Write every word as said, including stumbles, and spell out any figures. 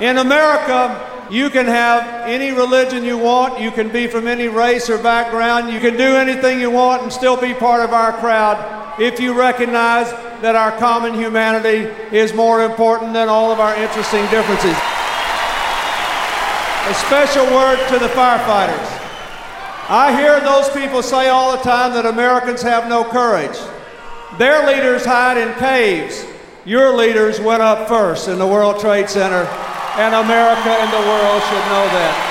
In America, you can have any religion you want. You can be from any race or background. You can do anything you want and still be part of our crowd if you recognize that our common humanity is more important than all of our interesting differences. A special word to the firefighters. I hear those people say all the time that Americans have no courage. Their leaders hide in caves. Your leaders went up first in the World Trade Center, and America and the world should know that.